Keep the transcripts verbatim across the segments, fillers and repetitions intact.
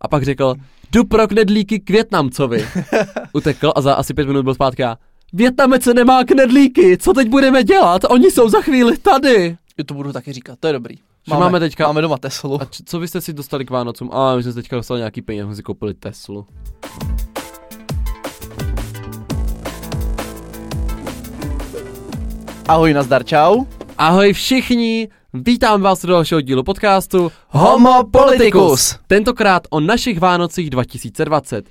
a pak řekl, jdu pro knedlíky k Vietnamcovi. Utekl a za asi pět minut byl zpátky a Vietnamec nemá knedlíky, co teď budeme dělat? Oni jsou za chvíli tady. Jo, to budu taky říkat, to je dobrý. Máme, máme, teďka, máme doma Teslu. A č- co byste si dostali k Vánocům? A my jsme teďka dostali nějaký peníze, jsme si koupili Teslu. Ahoj, nazdar, čau. Ahoj všichni, vítám vás do dalšího dílu podcastu Homopolitikus. Tentokrát o našich Vánocích dva tisíce dvacet.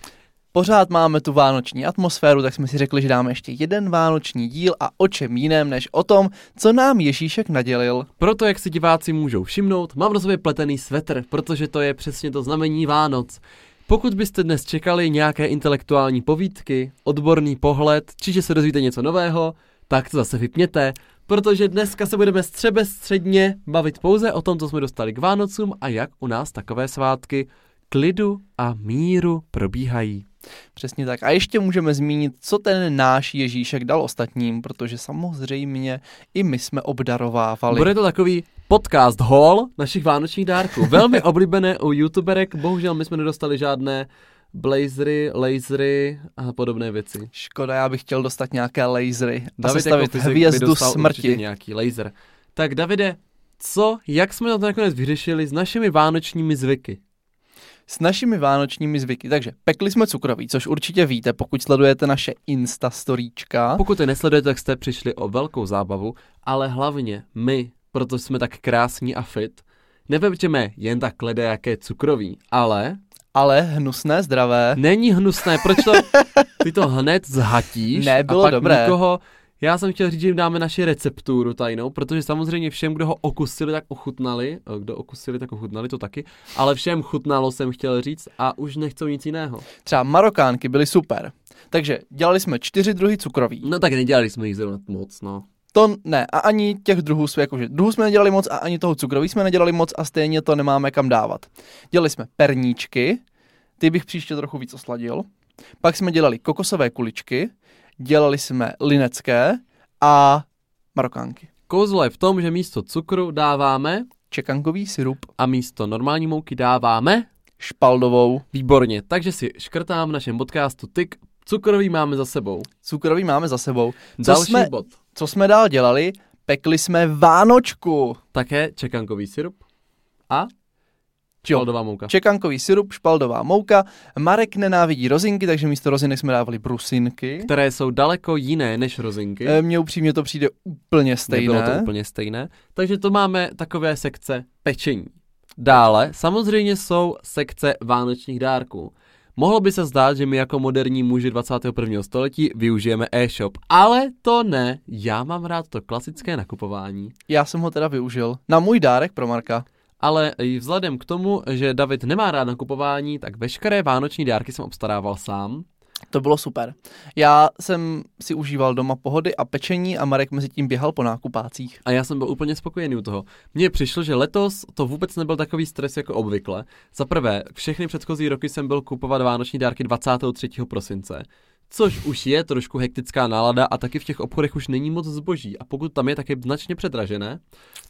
Pořád máme tu vánoční atmosféru, tak jsme si řekli, že dáme ještě jeden vánoční díl a o čem jiném než o tom, co nám Ježíšek nadělil. Proto, jak si diváci můžou všimnout, mám na sobě pletený svetr, protože to je přesně to znamení Vánoc. Pokud byste dnes čekali nějaké intelektuální povídky, odborný pohled, či že se dozvíte něco nového, tak to zase vypněte, protože dneska se budeme střebestředně bavit pouze o tom, co jsme dostali k Vánocům a jak u nás takové svátky klidu a míru probíhají. Přesně tak. A ještě můžeme zmínit, co ten náš Ježíšek dal ostatním, protože samozřejmě i my jsme obdarovávali. Bude to takový podcast haul našich vánočních dárků. Velmi oblíbené u youtuberek. Bohužel my jsme nedostali žádné blazery, lasery a podobné věci. Škoda, já bych chtěl dostat nějaké lasery. David jako fyzik by dostal určitě nějaký laser. Tak Davide, co, jak jsme na to nakonec vyřešili s našimi vánočními zvyky? S našimi vánočními zvyky. Takže pekli jsme cukroví, což určitě víte, pokud sledujete naše Insta storíčka. Pokud je nesledujete, tak jste přišli o velkou zábavu, ale hlavně my, protože jsme tak krásní a fit, nepečeme jen tak ledajaké cukroví, ale... Ale hnusné, zdravé. Není hnusné, proč to... Ty to hned zhatíš. Ne, bylo a pak dobré. Nikoho... Já jsem chtěl říct, že jim dáme naši recepturu tajnou, protože samozřejmě všem, kdo ho okusili, tak ochutnali, kdo okusili, tak ochutnali, to taky, ale všem chutnalo, jsem chtěl říct, a už nechcou nic jiného. Třeba marokánky byly super, takže dělali jsme čtyři druhy cukroví. No tak nedělali jsme jich zrovna moc, no. To ne, a ani těch druhů jsme, jakože druhů jsme nedělali moc a ani toho cukroví jsme nedělali moc a stejně to nemáme kam dávat. Dělali jsme perníčky, ty bych příště trochu víc osladil, pak jsme dělali kokosové kuličky, dělali jsme linecké a marokánky. Kouzlo je v tom, že místo cukru dáváme čekankový sirup a místo normální mouky dáváme špaldovou. Výborně, takže si škrtám v našem podcastu tik. Cukrový máme za sebou. Cukrový máme za sebou. Co Další jsme, bod. Co jsme dál dělali? Pekli jsme vánočku. Také čekankový sirup a... špaldová mouka. Čekankový sirup, špaldová mouka. Marek nenávidí rozinky, takže místo rozinek jsme dávali brusinky. Které jsou daleko jiné než rozinky. E, mně upřímně to přijde úplně stejné. Nebylo to úplně stejné. Takže to máme takové sekce pečení. Dále samozřejmě jsou sekce vánočních dárků. Mohlo by se zdát, že my jako moderní muži dvacátého prvního století využijeme e-shop, ale to ne. Já mám rád to klasické nakupování. Já jsem ho teda využil na můj dárek pro Marka. Ale i vzhledem k tomu, že David nemá rád nakupování, tak veškeré vánoční dárky jsem obstarával sám. To bylo super. Já jsem si užíval doma pohody a pečení a Marek mezi tím běhal po nákupácích. A já jsem byl úplně spokojený u toho. Mně přišlo, že letos to vůbec nebyl takový stres jako obvykle. Za prvé, všechny předchozí roky jsem byl kupovat vánoční dárky dvacátého třetího prosince. Což už je trošku hektická nálada a taky v těch obchodech už není moc zboží. A pokud tam je, tak je značně předražené.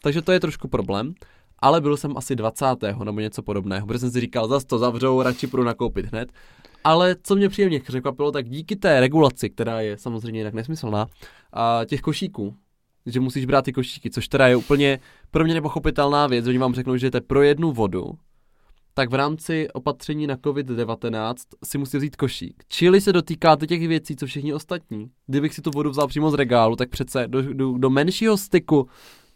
Takže to je trošku problém. Ale byl jsem asi dvacátého nebo něco podobného, protože jsem si říkal, zas to zavřou, radši půjdu nakoupit hned. Ale co mě příjemně překvapilo, tak díky té regulaci, která je samozřejmě jinak nesmyslná, a těch košíků, že musíš brát ty košíky, což teda je úplně pro mě nepochopitelná věc, že oni vám řeknou, že to je pro jednu vodu, tak v rámci opatření na covid devatenáct si musíte vzít košík. Čili se dotýkáte těch věcí, co všichni ostatní. Kdybych si tu vodu vzal přímo z regálu, tak přece do, do, do menšího styku,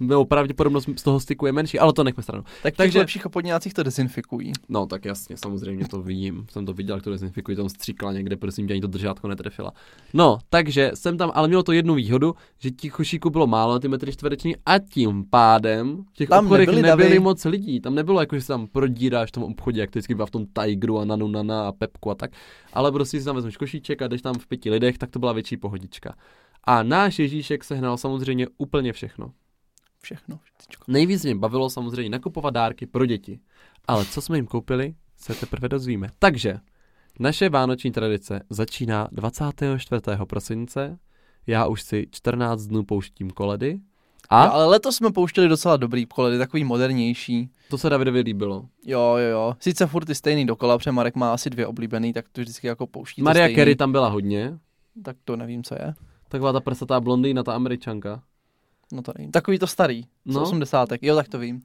nebo pravděpodobnost z toho styku je menší, ale to nechme stranu. Tak takže v lepších obchodňácích to dezinfikují. No tak jasně, samozřejmě to vidím. Jsem to viděl, jak to dezinfikují, tam stříkla někde, prosím tě, ani to držátko netrefila. No, takže jsem tam, ale mělo to jednu výhodu, že těch košíků bylo málo na ty metry čtvereční a tím pádem v těch tam obchodech nebyly, nebyly moc lidí. Tam nebylo jako, že se tam prodíráš v tom obchodě, jak to vždycky byla v tom Tigru a Nanu Nana a Pepku a tak. Ale prostě si tam vezmeš košíček a jdeš tam v pěti lidech, tak to byla větší pohodička. A náš Ježíšek sehnal samozřejmě úplně všechno. Všechno. Vždyčko. Nejvíc mě bavilo samozřejmě nakupovat dárky pro děti. Ale co jsme jim koupili, se teprve dozvíme. Takže naše vánoční tradice začíná dvacátého čtvrtého prosince. Já už si čtrnáct dnů pouštím koledy. A? No, ale letos jsme pouštěli docela dobrý koledy, takový modernější. To se Davidovi líbilo. Jo, jo, jo. Sice furt ty stejný dokola, protože Marek má asi dvě oblíbený, tak to vždycky jako pouští. Maria Carey tam byla hodně. Tak to nevím, co je. Taková ta prsatá blondýna, ta Američanka. No to nevím. Takový to starý, z no. osmdesátek. Jo, tak to vím.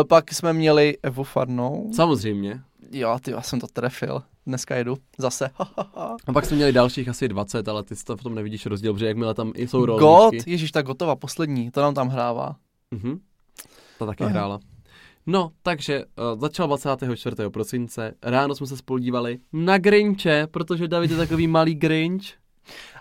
E, pak jsme měli Evu Farnou. Samozřejmě. Jo, ty, já jsem to trefil. Dneska jedu zase. A pak jsme měli dalších asi dvacet, ale ty to v tom nevidíš rozdíl, protože jakmile tam i jsou rolníčky. God, ježiš, ta Gotová, poslední, to nám tam hrává. Mhm, ta taky Aha. hrála. No, takže uh, začal dvacátého čtvrtého prosince, ráno jsme se spolu dívali na Grinche, protože David je takový malý Grinch.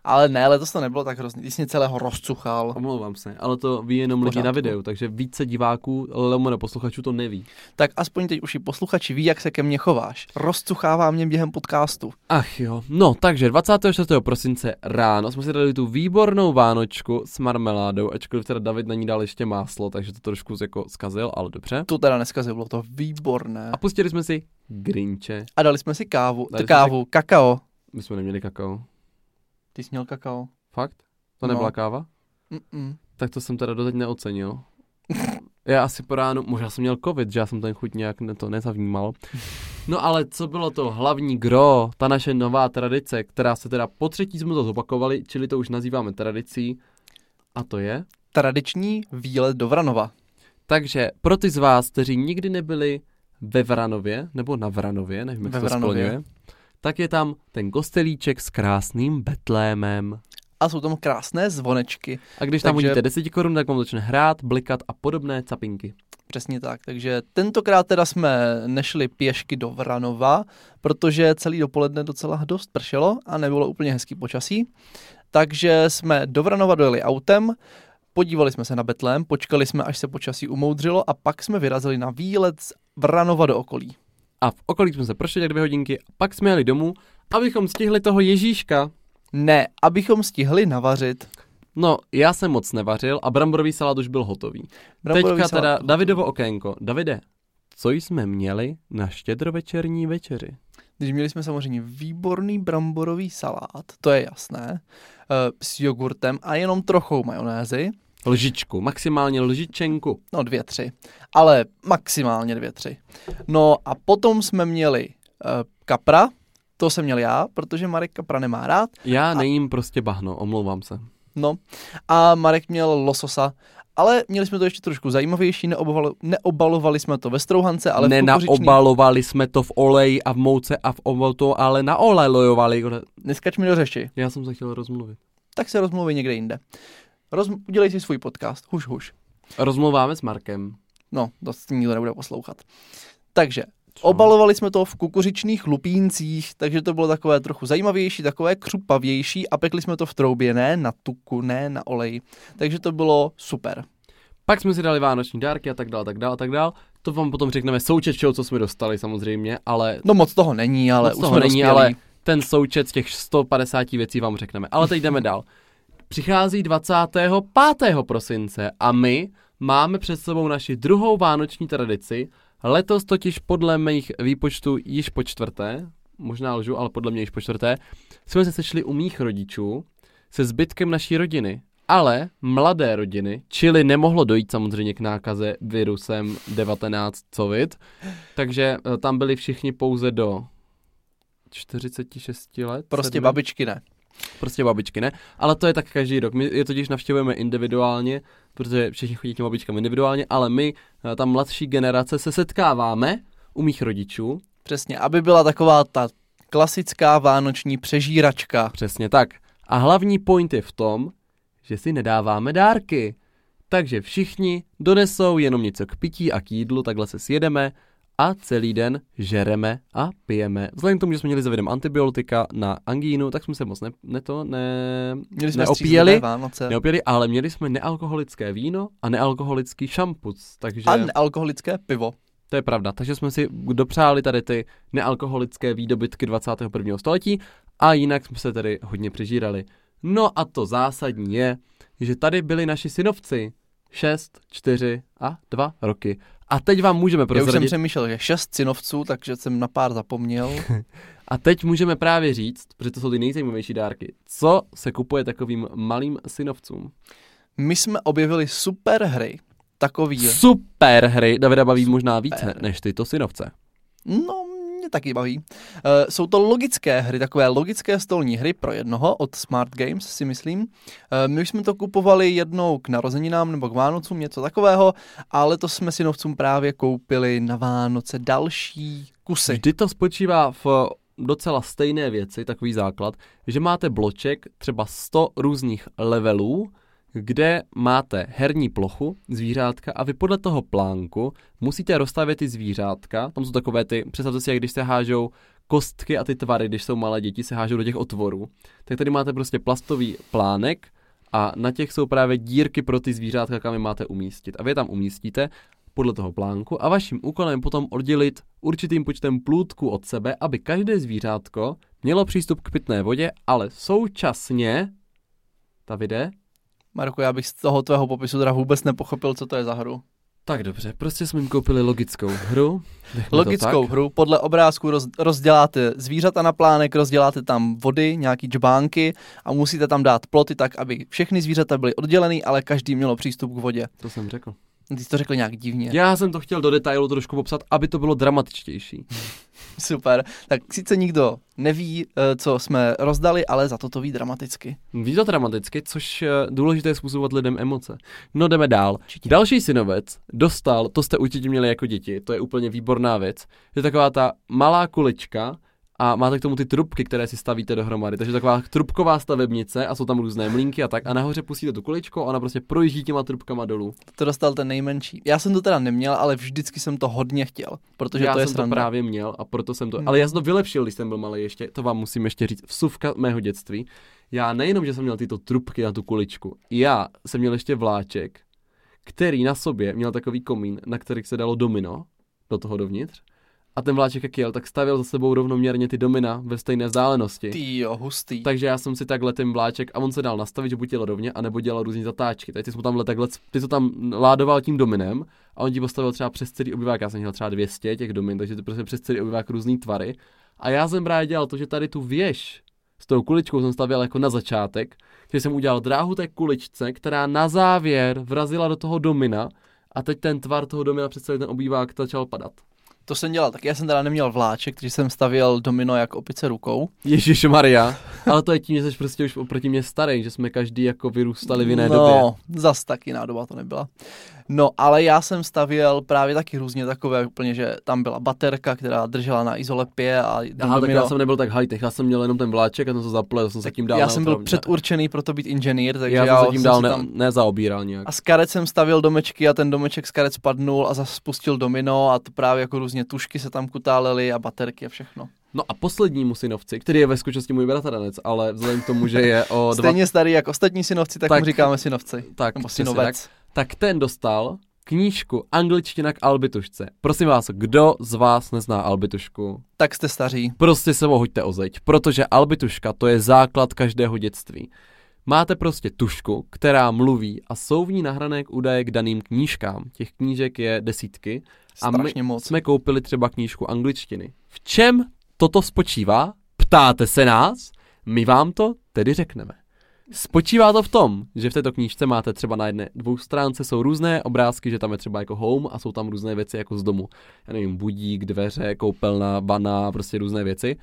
Ale ne, letos to nebylo tak hrozný, ty jsi mě celého rozcuchal. Omlouvám se, ale to ví jenom lidi na videu, takže více diváků, lomeno posluchačů to neví. Tak aspoň teď už i posluchači ví, jak se ke mně chováš. Rozcuchává mě během podcastu. Ach jo, no takže dvacátého čtvrtého prosince ráno jsme si dali tu výbornou vánočku s marmeládou, ačkoliv teda David na ní dal ještě máslo, takže to trošku jako zkazil, ale dobře. To teda neskazil, bylo to výborné. A pustili jsme si Grinche. A dali jsme si kávu, dali kávu, si... kakao. My jsme neměli kakao. Ty jsi měl kakao. Fakt? To nebyla no. káva? Mm-mm. Tak to jsem teda doteď neocenil. Já asi po ránu, možná jsem měl covid, že já jsem ten chuť nějak to nezavnímal. No ale co bylo to hlavní gro, ta naše nová tradice, která se teda po třetí jsme to zopakovali, čili to už nazýváme tradicí. A to je? Tradiční výlet do Vranova. Takže pro ty z vás, kteří nikdy nebyli ve Vranově, nebo na Vranově, nevím jak ve to skloňuje, tak je tam ten kostelíček s krásným betlémem. A jsou tam krásné zvonečky. A když tam hodíte deset korun, tak vám začne hrát, blikat a podobné capinky. Přesně tak, takže tentokrát teda jsme nešli pěšky do Vranova, protože celý dopoledne docela dost pršelo a nebylo úplně hezký počasí. Takže jsme do Vranova dojeli autem, podívali jsme se na betlém, počkali jsme, až se počasí umoudřilo a pak jsme vyrazili na výlet z Vranova do okolí. A v okolí jsme se prošli tak dvě hodinky a pak jsme jeli domů, abychom stihli toho Ježíška. Ne, abychom stihli navařit. No, já jsem moc nevařil a bramborový salát už byl hotový. Bramborový Teďka salát. teda Davidovo okénko. Davide, co jsme měli na štědrovečerní večeři? Když měli jsme samozřejmě výborný bramborový salát, to je jasné, s jogurtem a jenom trochou majonézy. Lžičku, maximálně lžičenku. No dvě, tři, ale maximálně dvě, tři. No a potom jsme měli uh, kapra, to jsem měl já, protože Marek kapra nemá rád. Já a... nejím prostě bahno, omlouvám se. No a Marek měl lososa, ale měli jsme to ještě trošku zajímavější, neobalo... neobalovali jsme to ve strouhance, ale Nenaobalovali v kukuřičný... Nenaobalovali jsme to v oleji a v mouce a v ovotu, ale naolejovali. Neskač mi do řeči. Já jsem se chtěl rozmluvit. Tak se rozmluví někde jinde. Rozm- udělej si svůj podcast, huš, huš. Rozmluváme s Markem. No, to nikdo nebude poslouchat. Takže, Co? obalovali jsme to v kukuřičných lupíncích, takže to bylo takové trochu zajímavější, takové křupavější a pekli jsme to v troubě, ne na tuku, ne na oleji. Takže to bylo super. Pak jsme si dali vánoční dárky a tak dále, tak dále, tak dále. To vám potom řekneme součet všeho, co jsme dostali samozřejmě, ale... No moc toho není, ale moc už toho jsme není, ale ten součet z těch sto padesát věcí vám řekneme. Ale teď jdeme dál. Přichází dvacátého pátého prosince a my máme před sebou naši druhou vánoční tradici, letos totiž podle mých výpočtů již po čtvrté, možná lžu, ale podle mě již po čtvrté, jsme se sešli u mých rodičů se zbytkem naší rodiny, ale mladé rodiny, čili nemohlo dojít samozřejmě k nákaze virusem devatenáct covid, takže tam byli všichni pouze do čtyřicet šest let. Prostě sedmi? babičky ne. Prostě babičky, ne? Ale to je tak každý rok. My je totiž navštěvujeme individuálně, protože všichni chodí těm babičkám individuálně, ale my, ta mladší generace, se setkáváme u mých rodičů. Přesně, aby byla taková ta klasická vánoční přežíračka. Přesně tak. A hlavní point je v tom, že si nedáváme dárky. Takže všichni donesou jenom něco k pití a k jídlu, takhle se sjedeme a celý den žereme a pijeme. Vzhledem k tomu, že jsme měli zavedem antibiotika na angínu, tak jsme se moc ne, ne to ne, měli jsme neopíjeli, neopíjeli, ale měli jsme nealkoholické víno a nealkoholický šampuc. Takže... A nealkoholické pivo. To je pravda, takže jsme si dopřáli tady ty nealkoholické výdobytky dvacátého prvního století a jinak jsme se tady hodně přežírali. No a to zásadní je, že tady byli naši synovci šest, čtyři a dva roky. A teď vám můžeme prozradit... Já už jsem přemýšlel, že šest synovců, takže jsem na pár zapomněl. A teď můžeme právě říct, protože to jsou ty nejzajímavější dárky, co se kupuje takovým malým synovcům? my jsme objevili super hry, takový... Super hry, Davida baví super. Možná více než ty to synovce. No, mě taky baví. Uh, jsou to logické hry, takové logické stolní hry pro jednoho od Smart Games, si myslím. Uh, my už jsme to kupovali jednou k narozeninám nebo k Vánocům, něco takového, ale to jsme synovcům právě koupili na Vánoce další kusy. Vždy to spočívá v docela stejné věci, takový základ, že máte bloček třeba sto různých levelů, kde máte herní plochu, zvířátka a vy podle toho plánku musíte rozstavět ty zvířátka, tam jsou takové ty, představte si, jak když se hážou kostky a ty tvary, když jsou malé děti, se hážou do těch otvorů, tak tady máte prostě plastový plánek a na těch jsou právě dírky pro ty zvířátka, kam je máte umístit a vy je tam umístíte podle toho plánku a vaším úkolem je potom oddělit určitým počtem plůdků od sebe, aby každé zvířátko mělo přístup k pitné vodě, ale současně ta vide. Marku, já bych z toho tvého popisu teda vůbec nepochopil, co to je za hru. Tak dobře, prostě jsme jim koupili logickou hru. Logickou hru, podle obrázku roz, rozděláte zvířata na plánek, rozděláte tam vody, nějaký džbánky a musíte tam dát ploty tak, aby všechny zvířata byly oddělený, ale každý mělo přístup k vodě. To jsem řekl. Ty jsi to řekl nějak divně. Já jsem to chtěl do detailu trošku popsat, aby to bylo dramatičtější. Super. Tak sice nikdo neví, co jsme rozdali, ale za to to ví dramaticky. Ví to dramaticky, což důležité je způsobovat lidem emoce. No jdeme dál. Určitě. Další synovec dostal, to jste určitě měli jako děti, to je úplně výborná věc, je taková ta malá kulička a máte k tomu ty trubky, které si stavíte dohromady. Takže taková trubková stavebnice a jsou tam různé mlínky a tak. A nahoře pustíte tu kuličku a ona prostě projíždí těma trubkama dolů. To dostal ten nejmenší. Já jsem to teda neměl, ale vždycky jsem to hodně chtěl, protože já to je sranda. Já jsem to právě měl a proto jsem to... Hmm. Ale já jsem to vylepšil, když jsem byl malý ještě, to vám musím ještě říct, vsuvka mého dětství. Já nejenom, že jsem měl tyto trubky na tu kuličku, já jsem měl ještě vláček, který na sobě měl takový komín, na který se dalo domino do toho dovnitř. A ten vláček, jak jel, tak stavěl za sebou rovnoměrně ty domina ve stejné vzdálenosti. Ty jo, hustý. Takže já jsem si takhle ten vláček a on se dal nastavit, že buď jel rovně, anebo dělal různý zatáčky. Takže ty jsi mu tamhle takhle, ty to tam ládoval tím dominem a on ti postavil třeba přes celý obyvák. Já jsem měl třeba dvě stě těch domin, takže to prostě přes celý obyvák různý tvary. A já jsem právě dělal to, že tady tu věž s tou kuličkou jsem stavěl jako na začátek, že jsem udělal dráhu té kuličce, která na závěr vrazila do toho domina a teď ten tvar toho domina přes celý ten obyvák začal padat. To jsem dělal, tak já jsem teda neměl vláček, takže jsem stavěl domino jak opice rukou. Ježišmarja, ale to je tím, že jsi prostě už oproti mě starý, že jsme každý jako vyrůstali v jiné no, době. No, zas tak jiná doba to nebyla. No, ale já jsem stavěl právě taky různě takové úplně, že tam byla baterka, která držela na izolepě a domino. Aha, tak já jsem nebyl tak high-tech, já jsem měl jenom ten vláček a ten se zaplet, já jsem se tím dál. Já jsem byl předurčený pro to být inženýr, takže já, já jsem se tím dál ne, tam... nezaobíral nějak. A z karet jsem stavěl domečky a ten domeček z karet spadnul a zase spustil domino a to právě jako různě tušky se tam kutálely a baterky a všechno. No a poslednímu synovci, který je ve skutečnosti můj bratranec, ale vzhledem k tomu, že je o dva... Stejně starý jak ostatní synovci, tak, tak mu říkáme synovci. Tak, nebo synovec. Tak, tak ten dostal knížku Angličtina k Albitušce. Prosím vás, kdo z vás nezná Albitušku? Tak jste staří. Prostě se ho hoďte o zeď, protože Albituška to je základ každého dětství. Máte prostě tušku, která mluví a jsou v ní nahrané údaje k daným knížkám. Těch knížek je desítky. Strašně a my moc. Jsme koupili třeba knížku angličtiny. V čem toto spočívá? Ptáte se nás? My vám to tedy řekneme. Spočívá to v tom, že v této knížce máte třeba na jedné dvou stránce jsou různé obrázky, že tam je třeba jako home a jsou tam různé věci jako z domu. Já nevím, budík, dveře, koupelna, vana, prostě různé věci.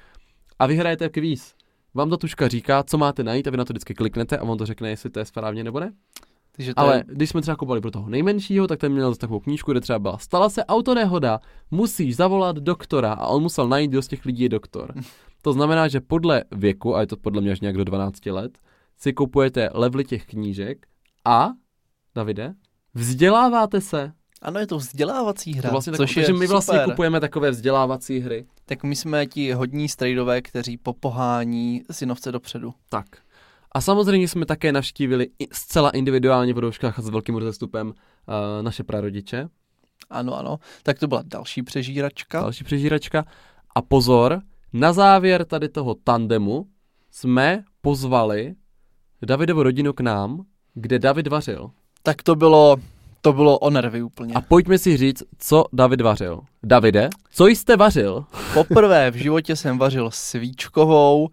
A vy hrajete kvíz. Vám ta tuška říká, co máte najít a vy na to vždycky kliknete a on to řekne, jestli to je správně nebo ne. Takže to ale je... když jsme třeba kupovali pro toho nejmenšího, tak ten měl takovou knížku, kde třeba byla stala se autonehoda, musíš zavolat doktora a on musel najít, kdo z těch lidí je doktor. To znamená, že podle věku, a je to podle mě až nějak do dvanácti let, si kupujete levely těch knížek a, Davide, vzděláváte se. Ano, je to vzdělávací hra, to vlastně tak, což je my vlastně super. Kupujeme takové vzdělávací hry. Tak my jsme ti hodní strejdové, kteří popohání synovce dopředu. Tak. A samozřejmě jsme také navštívili zcela individuálně v rouškách s velkým rozestupem uh, naše prarodiče. Ano, ano. Tak to byla další přežíračka. Další přežíračka. A pozor, na závěr tady toho tandemu jsme pozvali Davidovu rodinu k nám, kde David vařil. Tak to bylo... To bylo o nervy úplně. A pojďme si říct, co David vařil. Davide, co jste vařil? Poprvé v životě jsem vařil svíčkovou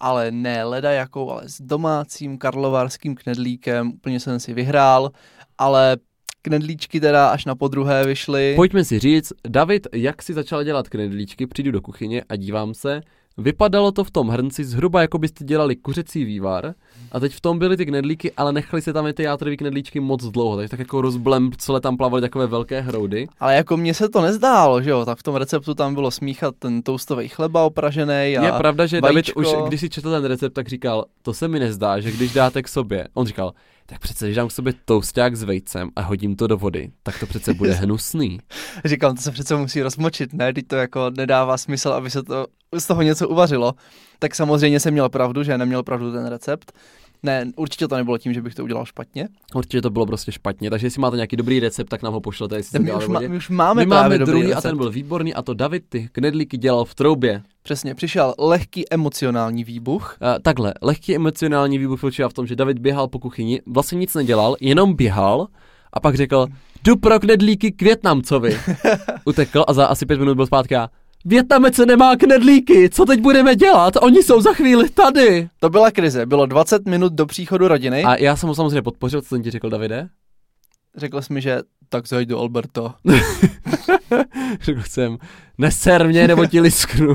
ale ne leda jakou, ale s domácím karlovarským knedlíkem. Úplně jsem si vyhrál, ale knedlíčky teda až na podruhé vyšly. Pojďme si říct, David, jak si začal dělat knedlíčky, přijdu do kuchyně a dívám se, vypadalo to v tom hrnci zhruba, jako byste dělali kuřecí vývar a teď v tom byly ty knedlíky, ale nechali se tam i ty játrový knedlíčky moc dlouho, takže tak jako rozblemb, celé tam plavaly takové velké hroudy. Ale jako mně se to nezdálo, že jo, tak v tom receptu tam bylo smíchat ten toustový chleba opražený a je pravda, že vajíčko. David už, když si četl ten recept, tak říkal, to se mi nezdá, že když dáte k sobě, on říkal, tak přece, když dám k sobě tousták s vejcem a hodím to do vody, tak to přece bude hnusný. Říkám, to se přece musí rozmočit, ne? Teď to jako nedává smysl, aby se to, z toho něco uvařilo. Tak samozřejmě jsem měl pravdu, že neměl pravdu ten recept. Ne, určitě to nebylo tím, že bych to udělal špatně. Určitě to bylo prostě špatně, takže jestli máte nějaký dobrý recept, tak nám ho pošlete, jestli my, už má, my už máme, my máme dobrý druhý recept. A ten byl výborný a to David ty knedlíky dělal v troubě. Přesně, přišel lehký emocionální výbuch. Uh, takhle, lehký emocionální výbuch počívá v tom, že David běhal po kuchyni, vlastně nic nedělal, jenom běhal a pak řekl, jdu pro knedlíky k Vietnamcovi. Utekl a za asi pět minut byl zpátky a Vietnamec nemá knedlíky, co teď budeme dělat? Oni jsou za chvíli tady. To byla krize, bylo dvacet minut do příchodu rodiny. A já jsem ho samozřejmě podpořil, co jsem ti řekl, Davide? Řekl jsi mi, že tak zajď do Alberto. Řekl jsem, neser mě, nebo ti lisknu.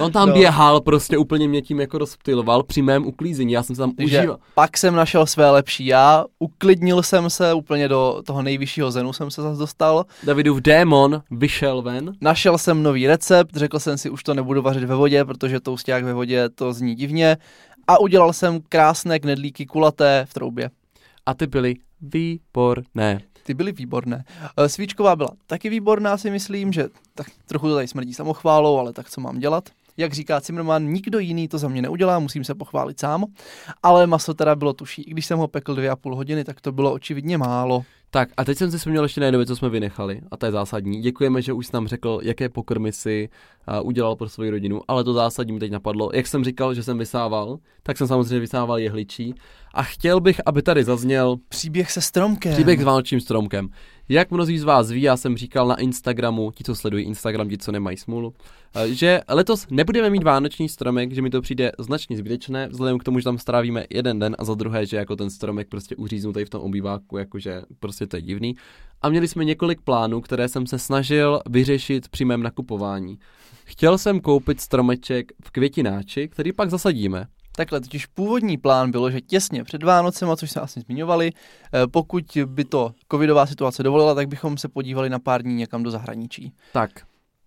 On tam no. běhal, prostě úplně mě tím jako rozptyloval při mém uklízení, já jsem se tam takže užíval. Pak jsem našel své lepší já, uklidnil jsem se, úplně do toho nejvyššího zenu jsem se zase dostal. Davidův démon vyšel ven. Našel jsem nový recept, řekl jsem si, už to nebudu vařit ve vodě, protože tousták ve vodě to zní divně. A udělal jsem krásné knedlíky kulaté v troubě. A ty byly výborné. Ty byly výborné. Svíčková byla taky výborná, si myslím, že tak trochu to tady smrdí samochválou, ale tak co mám dělat? Jak říká Cimrman, nikdo jiný to za mě neudělá, musím se pochválit sám, ale maso teda bylo tuší. I když jsem ho pekl dvě a půl hodiny, tak to bylo očividně málo. Tak a teď jsem si vzpomněl ještě na jednu věc, co jsme vynechali a to je zásadní. Děkujeme, že už jsi nám řekl, jaké pokrmy si uh, udělal pro svou rodinu, ale to zásadní mi teď napadlo. Jak jsem říkal, že jsem vysával, tak jsem samozřejmě vysával jehličí a chtěl bych, aby tady zazněl příběh se stromkem. Příběh s vánočním stromkem. Jak mnozí z vás ví, já jsem říkal na Instagramu, ti, co sledují Instagram, ti, co nemají smůlu, že letos nebudeme mít vánoční stromek, že mi to přijde značně zbytečné, vzhledem k tomu, že tam strávíme jeden den a za druhé, že jako ten stromek prostě uříznutý v tom obýváku, jakože prostě to je divný. A měli jsme několik plánů, které jsem se snažil vyřešit při mém nakupování. Chtěl jsem koupit stromeček v květináči, který pak zasadíme. Takhle, totiž původní plán bylo, že těsně před Vánocema, což jsme asi zmiňovali, pokud by to covidová situace dovolila, tak bychom se podívali na pár dní někam do zahraničí. Tak,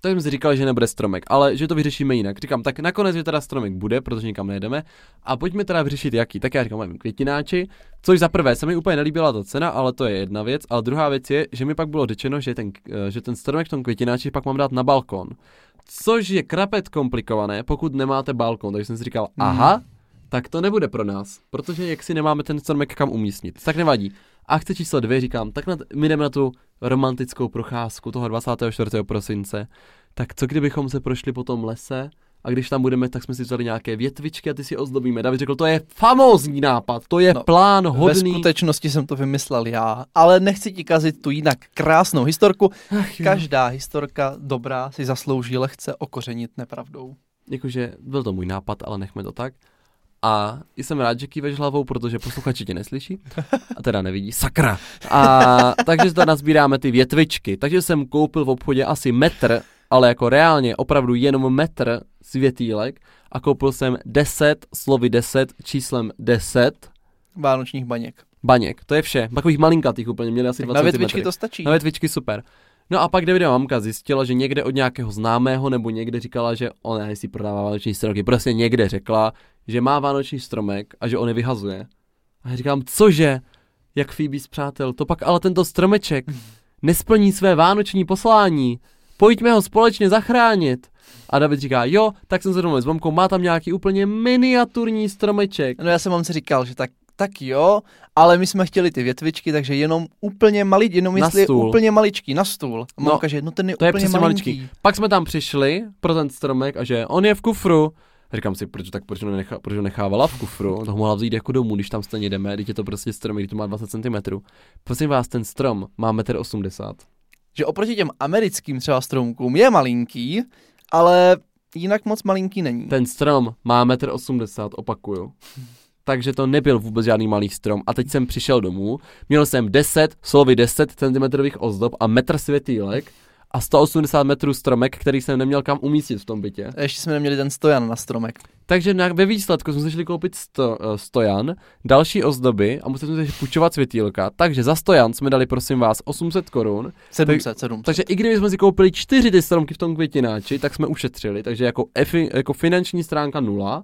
to jsem si říkal, že nebude stromek, ale že to vyřešíme jinak. Říkám, tak nakonec, že teda stromek bude, protože nikam nejedeme a pojďme teda vyřešit jaký. Tak já říkám, mám květináči, což za prvé se mi úplně nelíbila ta cena, ale to je jedna věc. Ale druhá věc je, že mi pak bylo řečeno, že ten, že ten stromek v tom květináči pak mám dát na balkon. Což je krapet komplikované, pokud nemáte balkon. Takže jsem si říkal, aha, tak to nebude pro nás, protože jak si nemáme ten stromek kam umístnit, tak nevadí. Akce číslo dvě, říkám, tak na, my jdeme na tu romantickou procházku toho dvacátého čtvrtého prosince, tak co kdybychom se prošli po tom lese a když tam budeme, tak jsme si vzali nějaké větvičky a ty si ozdobíme. David řekl, to je famózní nápad, to je no, plán hodný. Ve skutečnosti jsem to vymyslel já, ale nechci ti kazit tu jinak krásnou historku. Ach, každá historka dobrá si zaslouží lehce okořenit nepravdou. Jakože byl to můj nápad, ale nechme to tak. A jsem rád, že kýveš hlavou, protože posluchači tě neslyší a teda nevidí. Sakra! A takže tady nazbíráme ty větvičky. Takže jsem koupil v obchodě asi metr, ale jako reálně opravdu jenom metr světýlek a koupil jsem deset, slovy deset, číslem deset. Vánočních baněk. Baněk, to je vše. Takových malinkatých úplně, měli asi tak dvacet na větvičky metry. To stačí. Na větvičky super. No a pak Davidova mamka zjistila, že někde od nějakého známého nebo někde říkala, že ona si prodává vánoční stromky. Prostě někde řekla, že má vánoční stromek a že on je vyhazuje. A já říkám, cože? Jak Phoebe z Přátel, to pak ale tento stromeček nesplní své vánoční poslání. Pojďme ho společně zachránit. A David říká, jo, tak jsem se domluvil s mamkou, má tam nějaký úplně miniaturní stromeček. No já jsem mamce říkal, že tak Tak jo, ale my jsme chtěli ty větvičky, takže jenom úplně malý, jenom jestli je úplně maličký, na stůl. A mamka, no, že no ten je to úplně je maličký. maličký. Pak jsme tam přišli pro ten stromek a že on je v kufru. A říkám si, proč tak proč ho nechá, proč ho nechávala v kufru? To mohla vzít jako domů, když tam stejně jdeme, když je to prostě strom, když to má dvacet centimetrů. Prosím vás, ten strom má metr osmdesát. Že oproti těm americkým třeba stromkům je malinký, ale jinak moc malinký není. Ten strom má metr osmdesát, opakuju. Takže to nebyl vůbec žádný malý strom. A teď jsem přišel domů, měl jsem deset, slovy deset centimetrových ozdob a metr světýlek a sto osmdesát metrů stromek, který jsem neměl kam umístit v tom bytě. A ještě jsme neměli ten stojan na stromek. Takže na, ve výsledku jsme se šli koupit sto, stojan, další ozdoby a museli jsme se půjčovat světýlka. Takže za stojan jsme dali, prosím vás, osm set korun. sedm set, tak, sedm set. Takže i kdyby jsme si koupili čtyři ty stromky v tom květináči, tak jsme ušetřili. Takže jako, efi, jako finanční stránka nula.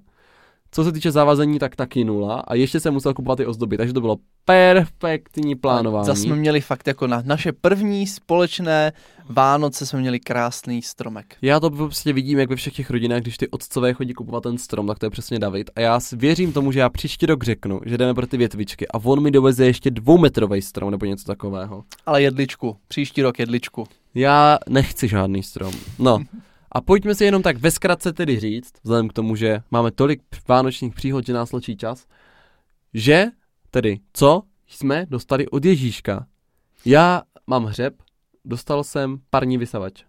Co se týče závazení, tak taky nula a ještě jsem musel kupovat ty ozdoby, takže to bylo perfektní plánování. Zase jsme měli fakt jako na naše první společné Vánoce jsme měli krásný stromek. Já to prostě vidím, jak ve všech těch rodinách, když ty otcové chodí kupovat ten strom, tak to je přesně David a já věřím tomu, že já příští rok řeknu, že jdeme pro ty větvičky a on mi doveze ještě dvoumetrový strom nebo něco takového. Ale jedličku, příští rok jedličku. Já nechci žádný strom, no. A pojďme si jenom tak ve zkratce tedy říct, vzhledem k tomu, že máme tolik vánočních příhod, že nás tlačí čas, že tedy co jsme dostali od Ježíška. Já mám hřeb, dostal jsem parní vysavač.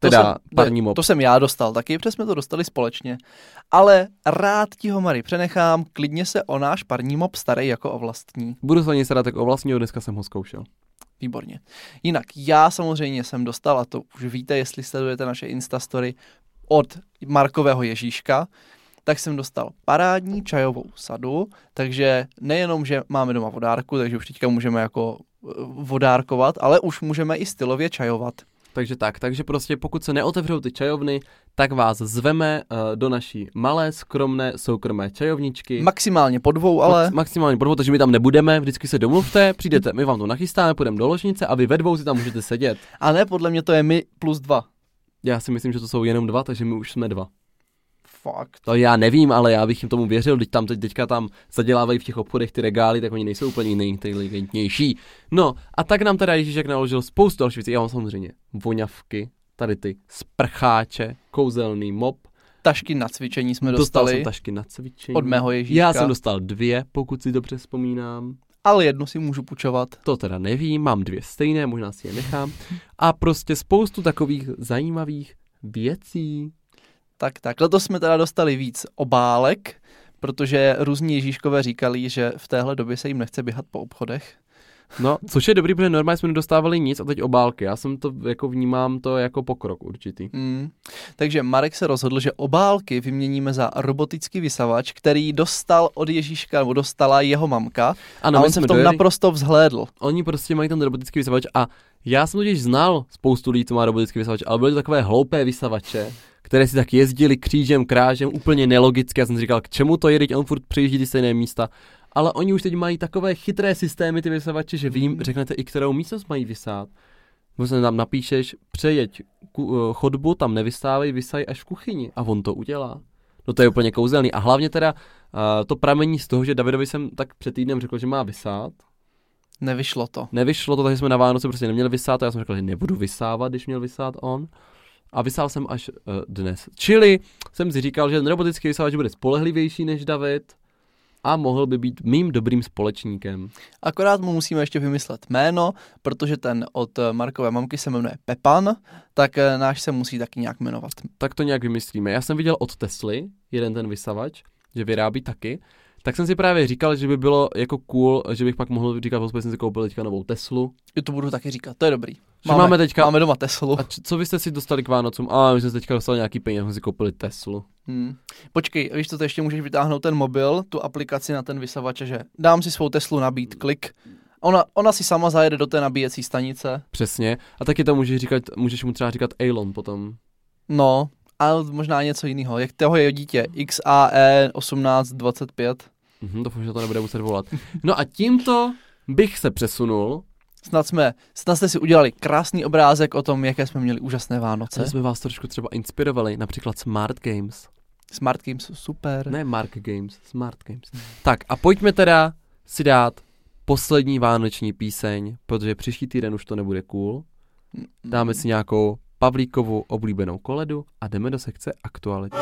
Teda to jsem, parní mop. To jsem já dostal taky, protože jsme to dostali společně. Ale rád ti ho, Mary, přenechám, klidně se o náš parní mop starej jako o vlastní. Budu se o něj starat jako o vlastního, dneska jsem ho zkoušel. Výborně. Jinak já samozřejmě jsem dostal, a to už víte, jestli sledujete naše Instastory, od Markového Ježíška, tak jsem dostal parádní čajovou sadu, takže nejenom, že máme doma vodárku, takže už teďka můžeme jako vodárkovat, ale už můžeme i stylově čajovat. Takže tak, takže prostě pokud se neotevřou ty čajovny, tak vás zveme uh, do naší malé, skromné, soukromé čajovničky. Maximálně po dvou, ale... Max, maximálně po dvou, takže my tam nebudeme, vždycky se domluvte, přijdete, my vám to nachystáme, půjdeme do ložnice a vy ve dvou si tam můžete sedět. A ne, podle mě to je my plus dva. Já si myslím, že to jsou jenom dva, takže my už jsme dva. Fakt. To já nevím, ale já bych jim tomu věřil, teď tam teď, teďka tam zadělávají v těch obchodech ty regály, tak oni nejsou úplně nejinteligentnější. No a tak nám teda Ježíšek naložil spoustu dalších věcí. Já mám samozřejmě voňavky, tady ty sprcháče, kouzelný mop. Tašky na cvičení jsme dostal dostali. Dostal jsem tašky na cvičení. Od mého Ježíška. Já jsem dostal dvě, pokud si dobře vzpomínám. Ale jednu si můžu půjčovat. To teda nevím, mám dvě stejné, možná si je nechám. A prostě spoustu takových zajímavých věcí. Tak, tak. Letos jsme teda dostali víc obálek, protože různí Ježíškové říkali, že v téhle době se jim nechce běhat po obchodech. No, což je dobrý, protože normálně jsme nedostávali nic a teď obálky. Já jsem to jako vnímám to jako pokrok určitý. Mm. Takže Marek se rozhodl, že obálky vyměníme za robotický vysavač, který dostal od Ježíška, nebo dostala jeho mamka. Ano, a on se v tom dojeli... naprosto vzhlédl. Oni prostě mají ten robotický vysavač a já jsem totiž znal spoustu lidí, co má robotický vysavač, ale byly to takové hloupé vysavače, které si tak jezdili křížem, krážem, úplně nelogicky. Já jsem říkal, k čemu to jede, on furt přejíždí ty stejné místa. Ale oni už teď mají takové chytré systémy, ty vysavače, že vím, řeknete i kterou místnost mají vysát. Možná tam napíšeš, přejeď chodbu, tam nevysávej, vysaj až v kuchyni. A on to udělá. No to je úplně kouzelný. A hlavně teda uh, to pramení z toho, že Davidovi jsem tak před týdnem řekl, že má vysát. Nevyšlo to. Nevyšlo to, takže jsme na Vánoce prostě neměli vysát. A já jsem řekl, že nebudu vysávat, když měl vysát on. A vysál jsem až uh, dnes. Čili jsem si říkal, že ten robotický vysavač bude spolehlivější než David a mohl by být mým dobrým společníkem. Akorát mu musíme ještě vymyslet jméno, protože ten od Markové mamky se jmenuje Pepan, tak náš se musí taky nějak jmenovat. Tak to nějak vymyslíme. Já jsem viděl od Tesly jeden ten vysavač, že vyrábí taky, tak jsem si právě říkal, že by bylo jako cool, že bych pak mohl říkat, že jsem si koupil teďka novou Teslu. Jo, to budu taky říkat, to je dobrý. Máme, máme, teďka, máme doma Teslu. A č- co vy jste si dostali k Vánocům? A my jsme teďka dostali nějaký peníze, jsme si koupili Teslu. Hmm. Počkej, víš co, to ještě můžeš vytáhnout ten mobil, tu aplikaci na ten vysavač, že dám si svou Teslu nabít, klik. Ona, ona si sama zajede do té nabíjecí stanice. Přesně. A taky to můžeš říkat, můžeš mu třeba říkat Elon potom. No, ale možná něco jiného. Jak toho je dítě? X A E osmnáct dvacet pět. Mhm, doufám, že to nebude muset volat. No a tímto bych se přesunul. Snad jsme, snad jste si udělali krásný obrázek o tom, jaké jsme měli úžasné Vánoce. My jsme vás trošku třeba inspirovali, například Smart Games. Smart Games, super. Ne Mark Games, Smart Games. Tak a pojďme teda si dát poslední vánoční píseň, protože příští týden už to nebude cool. Dáme si nějakou Pavlíkovu oblíbenou koledu a jdeme do sekce aktuality.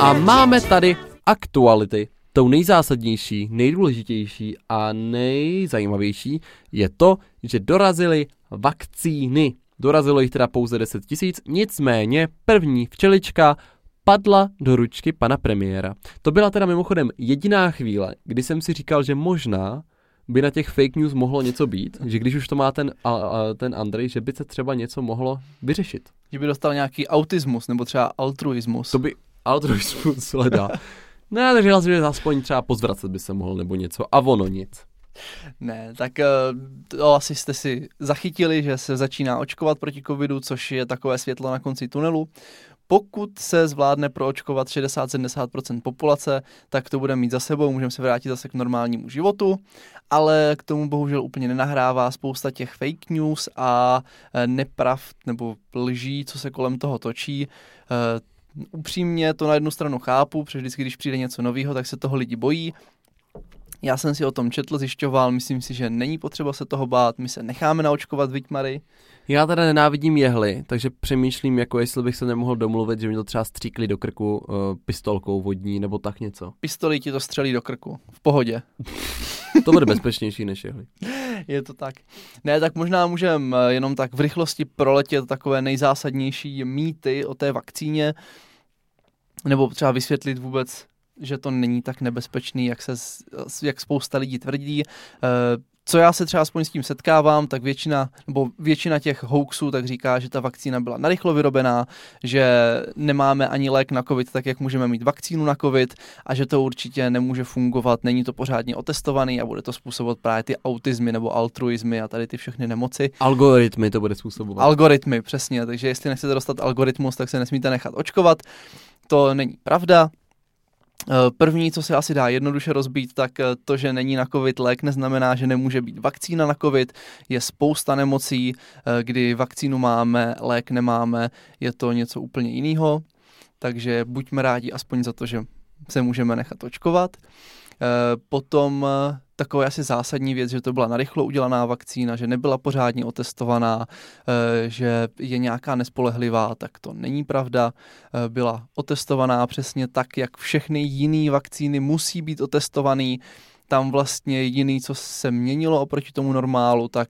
A máme tady aktuality. Tou nejzásadnější, nejdůležitější a nejzajímavější je to, že dorazily vakcíny. Dorazilo jich teda pouze deset tisíc, nicméně první včelička padla do ručky pana premiéra. To byla teda mimochodem jediná chvíle, kdy jsem si říkal, že možná by na těch fake news mohlo něco být, že když už to má ten, a, a, ten Andrej, že by se třeba něco mohlo vyřešit. Že by dostal nějaký autismus nebo třeba altruismus. To by altruismus hledá. No, takže hlasím, že aspoň třeba pozvracet by se mohl nebo něco a ono nic. Ne, tak to asi jste si zachytili, že se začíná očkovat proti covidu, což je takové světlo na konci tunelu. Pokud se zvládne proočkovat šedesát sedmdesát procent populace, tak to budeme mít za sebou, můžeme se vrátit zase k normálnímu životu, ale k tomu bohužel úplně nenahrává spousta těch fake news a nepravd nebo lží, co se kolem toho točí. Upřímně to na jednu stranu chápu, protože vždycky, když přijde něco nového, tak se toho lidi bojí. Já jsem si o tom četl, zjišťoval, myslím si, že není potřeba se toho bát, my se necháme naočkovat, viď Mary? Já teda nenávidím jehly, takže přemýšlím, jako jestli bych se nemohl domluvit, že mi to třeba stříkli do krku uh, pistolkou vodní nebo tak něco. Pistoli ti to střelí do krku, v pohodě. To bude bezpečnější než jehly. Je to tak. Ne, tak možná můžeme jenom tak v rychlosti proletět takové nejzásadnější mýty o té vakcíně, nebo třeba vysvětlit vůbec, že to není tak nebezpečný, jak, se, jak spousta lidí tvrdí. Co já se třeba aspoň s tím setkávám, tak většina, nebo většina těch hoaxů tak říká, že ta vakcína byla narychlo vyrobená, že nemáme ani lék na covid, tak jak můžeme mít vakcínu na covid a že to určitě nemůže fungovat, není to pořádně otestovaný a bude to způsobovat právě ty autizmy nebo altruizmy a tady ty všechny nemoci. Algoritmy to bude způsobovat. Algoritmy, přesně, takže jestli nechcete dostat algoritmus, tak se nesmíte nechat očkovat. To není pravda. První, co se asi dá jednoduše rozbít, tak to, že není na covid lék, neznamená, že nemůže být vakcína na covid. Je spousta nemocí, kdy vakcínu máme, lék nemáme, je to něco úplně jiného. Takže buďme rádi aspoň za to, že se můžeme nechat očkovat. Potom taková asi zásadní věc, že to byla narychlo udělaná vakcína, že nebyla pořádně otestovaná, že je nějaká nespolehlivá, tak to není pravda. Byla otestovaná přesně tak, jak všechny jiné vakcíny musí být otestovaný. Tam vlastně jediný, co se měnilo oproti tomu normálu, tak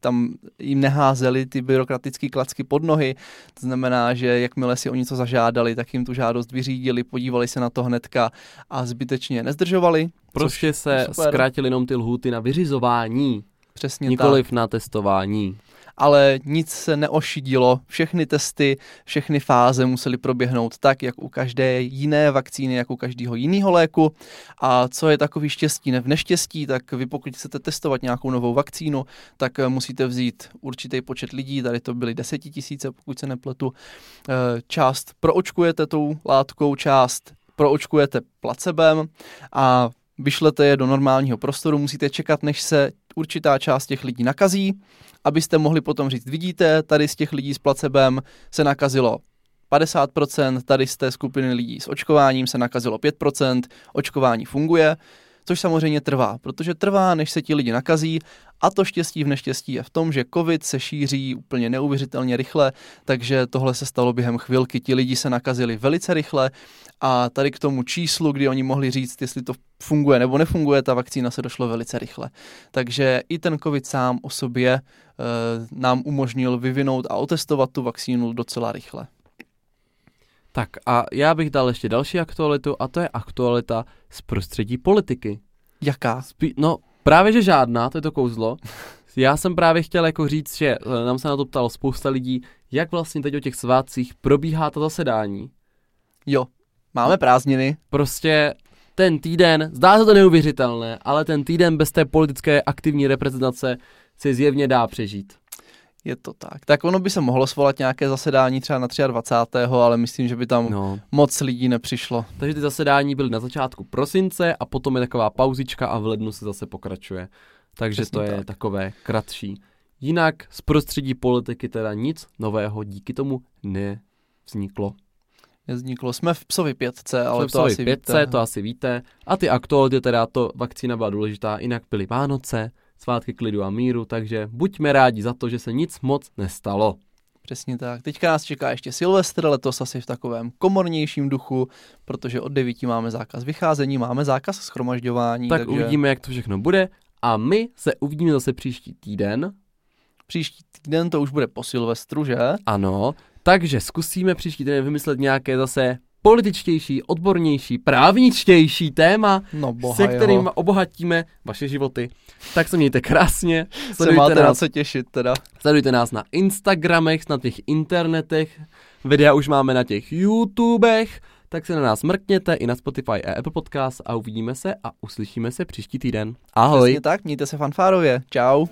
tam jim neházeli ty byrokratické klacky pod nohy. To znamená, že jakmile si o něco zažádali, tak jim tu žádost vyřídili, podívali se na to hnedka a zbytečně nezdržovali. Prostě se zkrátili jenom ty lhůty na vyřizování, přesně nikoliv tak. Na testování. Ale nic se neošidilo, všechny testy, všechny fáze musely proběhnout tak, jak u každé jiné vakcíny, jak u každého jiného léku. A co je takový štěstí ne v neštěstí, tak vy pokud chcete testovat nějakou novou vakcínu, tak musíte vzít určitý počet lidí, tady to byly desetitisíce, pokud se nepletu, část proočkujete tou látkou, část proočkujete placebem a vyšlete je do normálního prostoru, musíte čekat, než se určitá část těch lidí nakazí, abyste mohli potom říct, vidíte, tady z těch lidí s placebem se nakazilo padesát procent, tady z té skupiny lidí s očkováním se nakazilo pět procent, očkování funguje, což samozřejmě trvá, protože trvá, než se ti lidi nakazí a to štěstí v neštěstí je v tom, že covid se šíří úplně neuvěřitelně rychle, takže tohle se stalo během chvilky, ti lidi se nakazili velice rychle a tady k tomu číslu, kdy oni mohli říct, jestli to funguje nebo nefunguje, ta vakcína se došlo velice rychle. Takže i ten covid sám o sobě e, nám umožnil vyvinout a otestovat tu vakcínu docela rychle. Tak a já bych dal ještě další aktualitu a to je aktualita z prostředí politiky. Jaká? Spí- no právě, že žádná, to je to kouzlo. Já jsem právě chtěl jako říct, že nám se na to ptalo spousta lidí, jak vlastně teď o těch svátcích probíhá to zasedání. Jo, máme prázdniny. Prostě ten týden, zdá se to neuvěřitelné, ale ten týden bez té politické aktivní reprezentace se zjevně dá přežít. Je to tak. Tak ono by se mohlo svolat nějaké zasedání třeba na dvacátého třetího, ale myslím, že by tam no. moc lidí nepřišlo. Takže ty zasedání byly na začátku prosince a potom je taková pauzička a v lednu se zase pokračuje. Takže přesně to je tak. Takové kratší. Jinak z prostředí politiky teda nic nového díky tomu nevzniklo. Nevzniklo. Jsme v psovi pětce, ale to asi pětce, víte. To asi víte. A ty aktuality teda to vakcína byla důležitá, jinak byly Vánoce, svátky klidu a míru, takže buďme rádi za to, že se nic moc nestalo. Přesně tak. Teďka nás čeká ještě Silvestr, letos asi v takovém komornějším duchu, protože od devíti máme zákaz vycházení, máme zákaz shromažďování. Tak takže... uvidíme, jak to všechno bude a my se uvidíme zase příští týden. Příští týden to už bude po Silvestru, že? Ano, takže zkusíme příští týden vymyslet nějaké zase političtější, odbornější, právničtější téma, no se kterým jeho. obohatíme vaše životy. Tak se mějte krásně. Se máte nás, na co těšit teda. Sledujte nás na Instagramech, na těch internetech, videa už máme na těch YouTubech, tak se na nás mrkněte i na Spotify a Apple Podcast a uvidíme se a uslyšíme se příští týden. Ahoj. Přesně tak, mějte se fanfárově. Čau.